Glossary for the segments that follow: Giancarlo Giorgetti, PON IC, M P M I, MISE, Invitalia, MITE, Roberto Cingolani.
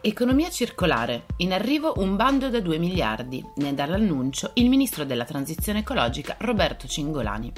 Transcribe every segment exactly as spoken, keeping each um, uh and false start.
Economia circolare. In arrivo un bando da due miliardi, ne dà l'annuncio il ministro della transizione ecologica Roberto Cingolani.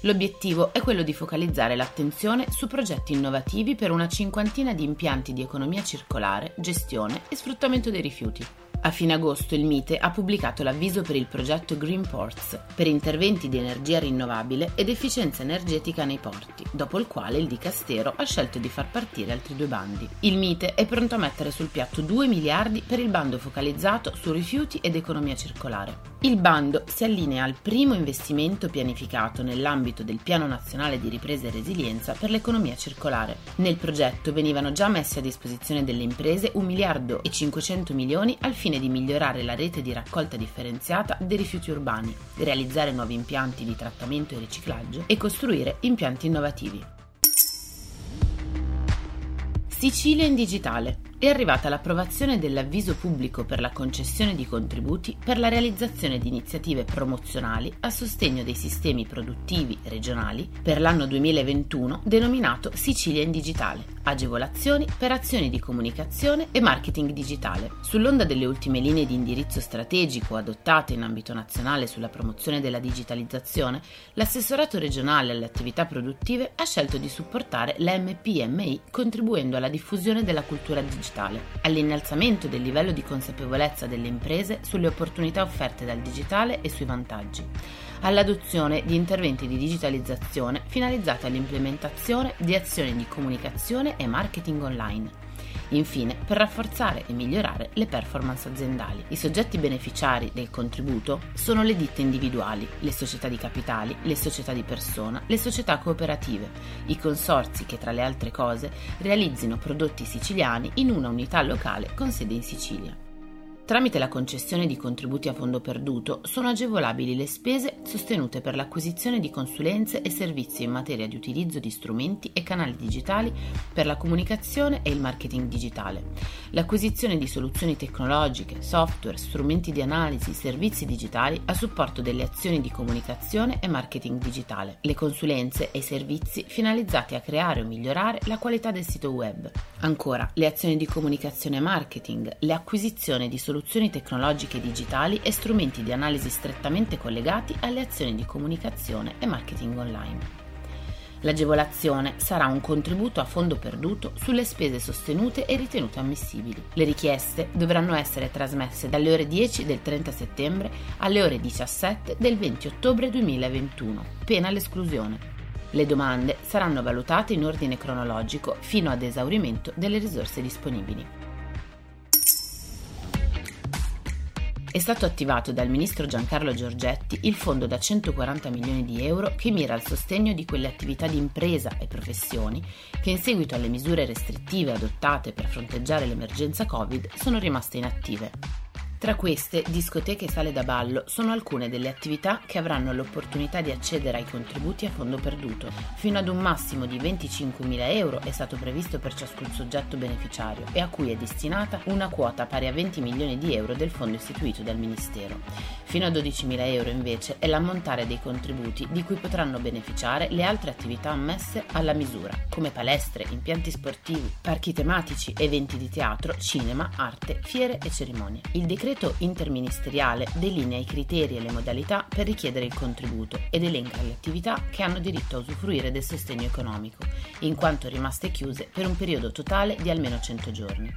L'obiettivo è quello di focalizzare l'attenzione su progetti innovativi per una cinquantina di impianti di economia circolare, gestione e sfruttamento dei rifiuti. A fine agosto il MITE ha pubblicato l'avviso per il progetto Green Ports, per interventi di energia rinnovabile ed efficienza energetica nei porti, dopo il quale il Dicastero ha scelto di far partire altri due bandi. Il MITE è pronto a mettere sul piatto due miliardi per il bando focalizzato su rifiuti ed economia circolare. Il bando si allinea al primo investimento pianificato nell'ambito del Piano Nazionale di Ripresa e Resilienza per l'economia circolare. Nel progetto venivano già messi a disposizione delle imprese un miliardo e cinquecento milioni al fine di migliorare la rete di raccolta differenziata dei rifiuti urbani, realizzare nuovi impianti di trattamento e riciclaggio e costruire impianti innovativi. Sicilia in digitale. È arrivata l'approvazione dell'avviso pubblico per la concessione di contributi per la realizzazione di iniziative promozionali a sostegno dei sistemi produttivi regionali per l'anno duemilaventuno, denominato Sicilia in digitale, agevolazioni per azioni di comunicazione e marketing digitale. Sull'onda delle ultime linee di indirizzo strategico adottate in ambito nazionale sulla promozione della digitalizzazione, l'assessorato regionale alle attività produttive ha scelto di supportare la M P M I contribuendo alla diffusione della cultura digitale, all'innalzamento del livello di consapevolezza delle imprese sulle opportunità offerte dal digitale e sui vantaggi, all'adozione di interventi di digitalizzazione finalizzati all'implementazione di azioni di comunicazione e marketing online. Infine, per rafforzare e migliorare le performance aziendali. I soggetti beneficiari del contributo sono le ditte individuali, le società di capitali, le società di persona, le società cooperative, i consorzi che tra le altre cose realizzino prodotti siciliani in una unità locale con sede in Sicilia. Tramite la concessione di contributi a fondo perduto sono agevolabili le spese sostenute per l'acquisizione di consulenze e servizi in materia di utilizzo di strumenti e canali digitali per la comunicazione e il marketing digitale, l'acquisizione di soluzioni tecnologiche, software, strumenti di analisi, servizi digitali a supporto delle azioni di comunicazione e marketing digitale, le consulenze e i servizi finalizzati a creare o migliorare la qualità del sito web, ancora le azioni di comunicazione e marketing, le acquisizioni di soluzioni soluzioni tecnologiche digitali e strumenti di analisi strettamente collegati alle azioni di comunicazione e marketing online. L'agevolazione sarà un contributo a fondo perduto sulle spese sostenute e ritenute ammissibili. Le richieste dovranno essere trasmesse dalle ore dieci del trenta settembre alle ore diciassette del venti ottobre duemilaventuno, pena l'esclusione. Le domande saranno valutate in ordine cronologico fino ad esaurimento delle risorse disponibili. È stato attivato dal ministro Giancarlo Giorgetti il fondo da centoquaranta milioni di euro che mira al sostegno di quelle attività di impresa e professioni che in seguito alle misure restrittive adottate per fronteggiare l'emergenza Covid sono rimaste inattive. Tra queste, discoteche e sale da ballo sono alcune delle attività che avranno l'opportunità di accedere ai contributi a fondo perduto. Fino ad un massimo di venticinquemila euro è stato previsto per ciascun soggetto beneficiario e a cui è destinata una quota pari a venti milioni di euro del fondo istituito dal Ministero. Fino a dodicimila euro invece è l'ammontare dei contributi di cui potranno beneficiare le altre attività ammesse alla misura, come palestre, impianti sportivi, parchi tematici, eventi di teatro, cinema, arte, fiere e cerimonie. Il decreto decreto interministeriale delinea i criteri e le modalità per richiedere il contributo ed elenca le attività che hanno diritto a usufruire del sostegno economico, in quanto rimaste chiuse per un periodo totale di almeno cento giorni.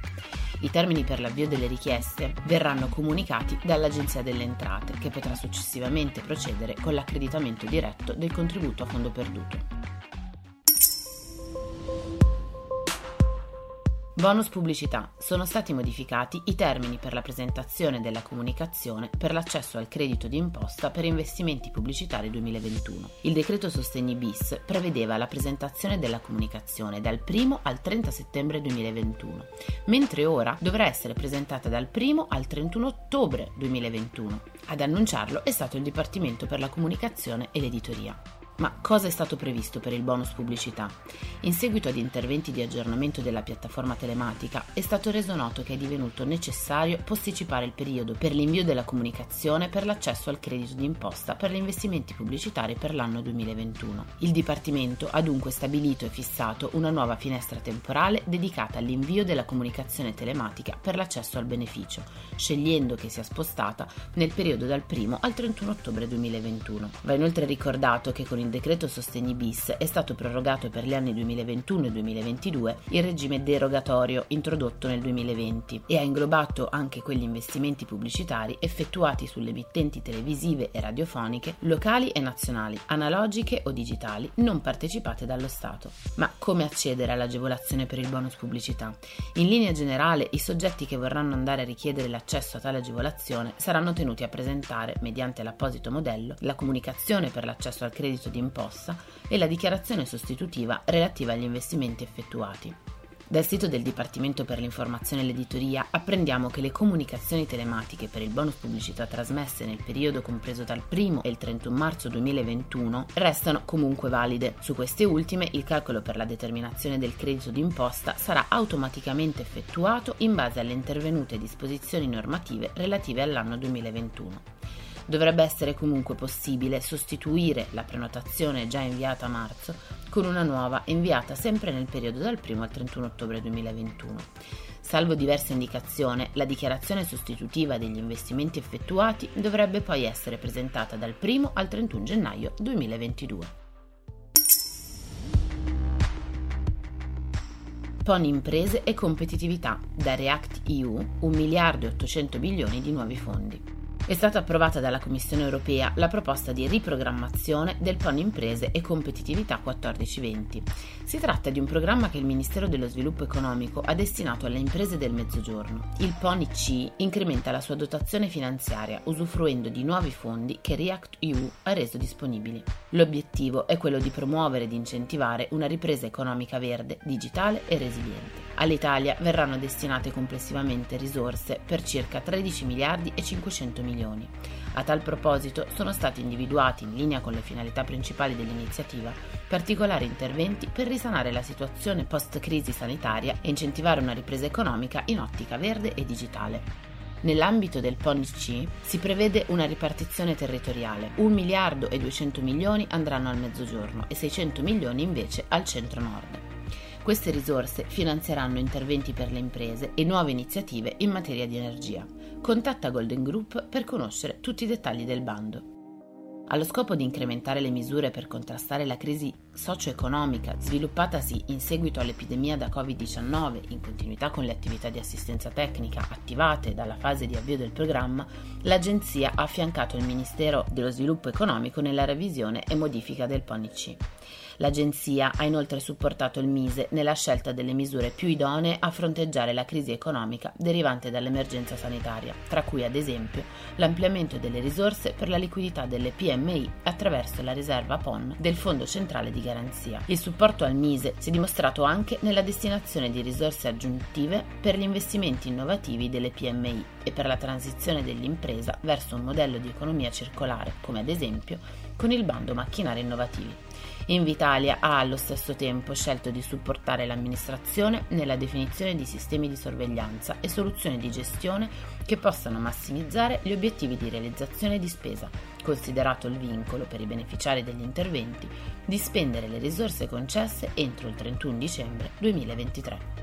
I termini per l'avvio delle richieste verranno comunicati dall'Agenzia delle Entrate, che potrà successivamente procedere con l'accreditamento diretto del contributo a fondo perduto. Bonus pubblicità. Sono stati modificati i termini per la presentazione della comunicazione per l'accesso al credito di imposta per investimenti pubblicitari duemilaventuno. Il decreto Sostegni bis prevedeva la presentazione della comunicazione dal primo al trenta settembre duemilaventuno, mentre ora dovrà essere presentata dal primo al trentuno ottobre duemilaventuno. Ad annunciarlo è stato il Dipartimento per la Comunicazione e l'Editoria. Ma cosa è stato previsto per il bonus pubblicità? In seguito ad interventi di aggiornamento della piattaforma telematica è stato reso noto che è divenuto necessario posticipare il periodo per l'invio della comunicazione per l'accesso al credito d'imposta per gli investimenti pubblicitari per l'anno duemilaventuno. Il Dipartimento ha dunque stabilito e fissato una nuova finestra temporale dedicata all'invio della comunicazione telematica per l'accesso al beneficio, scegliendo che sia spostata nel periodo dal primo al trentuno ottobre duemilaventuno. Va inoltre ricordato che con il decreto Sostegni bis è stato prorogato per gli anni duemilaventuno e duemilaventidue il regime derogatorio introdotto nel duemilaventi e ha inglobato anche quegli investimenti pubblicitari effettuati sulle emittenti televisive e radiofoniche locali e nazionali, analogiche o digitali, non partecipate dallo Stato. Ma come accedere all'agevolazione per il bonus pubblicità? In linea generale, i soggetti che vorranno andare a richiedere l'accesso a tale agevolazione saranno tenuti a presentare, mediante l'apposito modello, la comunicazione per l'accesso al credito d'imposta e la dichiarazione sostitutiva relativa agli investimenti effettuati. Dal sito del Dipartimento per l'Informazione e l'Editoria apprendiamo che le comunicazioni telematiche per il bonus pubblicità trasmesse nel periodo compreso dal primo e il trentuno marzo duemilaventuno restano comunque valide. Su queste ultime il calcolo per la determinazione del credito d'imposta sarà automaticamente effettuato in base alle intervenute disposizioni normative relative all'anno duemilaventuno. Dovrebbe essere comunque possibile sostituire la prenotazione già inviata a marzo con una nuova inviata sempre nel periodo dal primo al trentuno ottobre duemilaventuno. Salvo diversa indicazione, la dichiarazione sostitutiva degli investimenti effettuati dovrebbe poi essere presentata dal primo al trentuno gennaio duemilaventidue. P O N Imprese e competitività. Da React punto e u un miliardo e ottocento milioni di nuovi fondi. È stata approvata dalla Commissione europea la proposta di riprogrammazione del P O N Imprese e Competitività quattordici venti. Si tratta di un programma che il Ministero dello Sviluppo Economico ha destinato alle imprese del Mezzogiorno. Il P O N I C incrementa la sua dotazione finanziaria usufruendo di nuovi fondi che React punto e u ha reso disponibili. L'obiettivo è quello di promuovere ed incentivare una ripresa economica verde, digitale e resiliente. All'Italia verranno destinate complessivamente risorse per circa tredici miliardi e cinquecento milioni. A tal proposito sono stati individuati, in linea con le finalità principali dell'iniziativa, particolari interventi per risanare la situazione post-crisi sanitaria e incentivare una ripresa economica in ottica verde e digitale. Nell'ambito del P O N I C si prevede una ripartizione territoriale: un miliardo e duecento milioni andranno al Mezzogiorno e seicento milioni invece al Centro-Nord. Queste risorse finanzieranno interventi per le imprese e nuove iniziative in materia di energia. Contatta Golden Group per conoscere tutti i dettagli del bando. Allo scopo di incrementare le misure per contrastare la crisi socio-economica sviluppatasi in seguito all'epidemia da covid diciannove, in continuità con le attività di assistenza tecnica attivate dalla fase di avvio del programma, l'Agenzia ha affiancato il Ministero dello Sviluppo Economico nella revisione e modifica del P O N I C. L'Agenzia ha inoltre supportato il MISE nella scelta delle misure più idonee a fronteggiare la crisi economica derivante dall'emergenza sanitaria, tra cui ad esempio l'ampliamento delle risorse per la liquidità delle P M I attraverso la riserva P O N del Fondo Centrale di Garanzia. Il supporto al MISE si è dimostrato anche nella destinazione di risorse aggiuntive per gli investimenti innovativi delle P M I e per la transizione dell'impresa verso un modello di economia circolare, come ad esempio con il bando macchinari innovativi. Invitalia ha allo stesso tempo scelto di supportare l'amministrazione nella definizione di sistemi di sorveglianza e soluzioni di gestione che possano massimizzare gli obiettivi di realizzazione di spesa, considerato il vincolo per i beneficiari degli interventi di spendere le risorse concesse entro il trentuno dicembre duemilaventitré.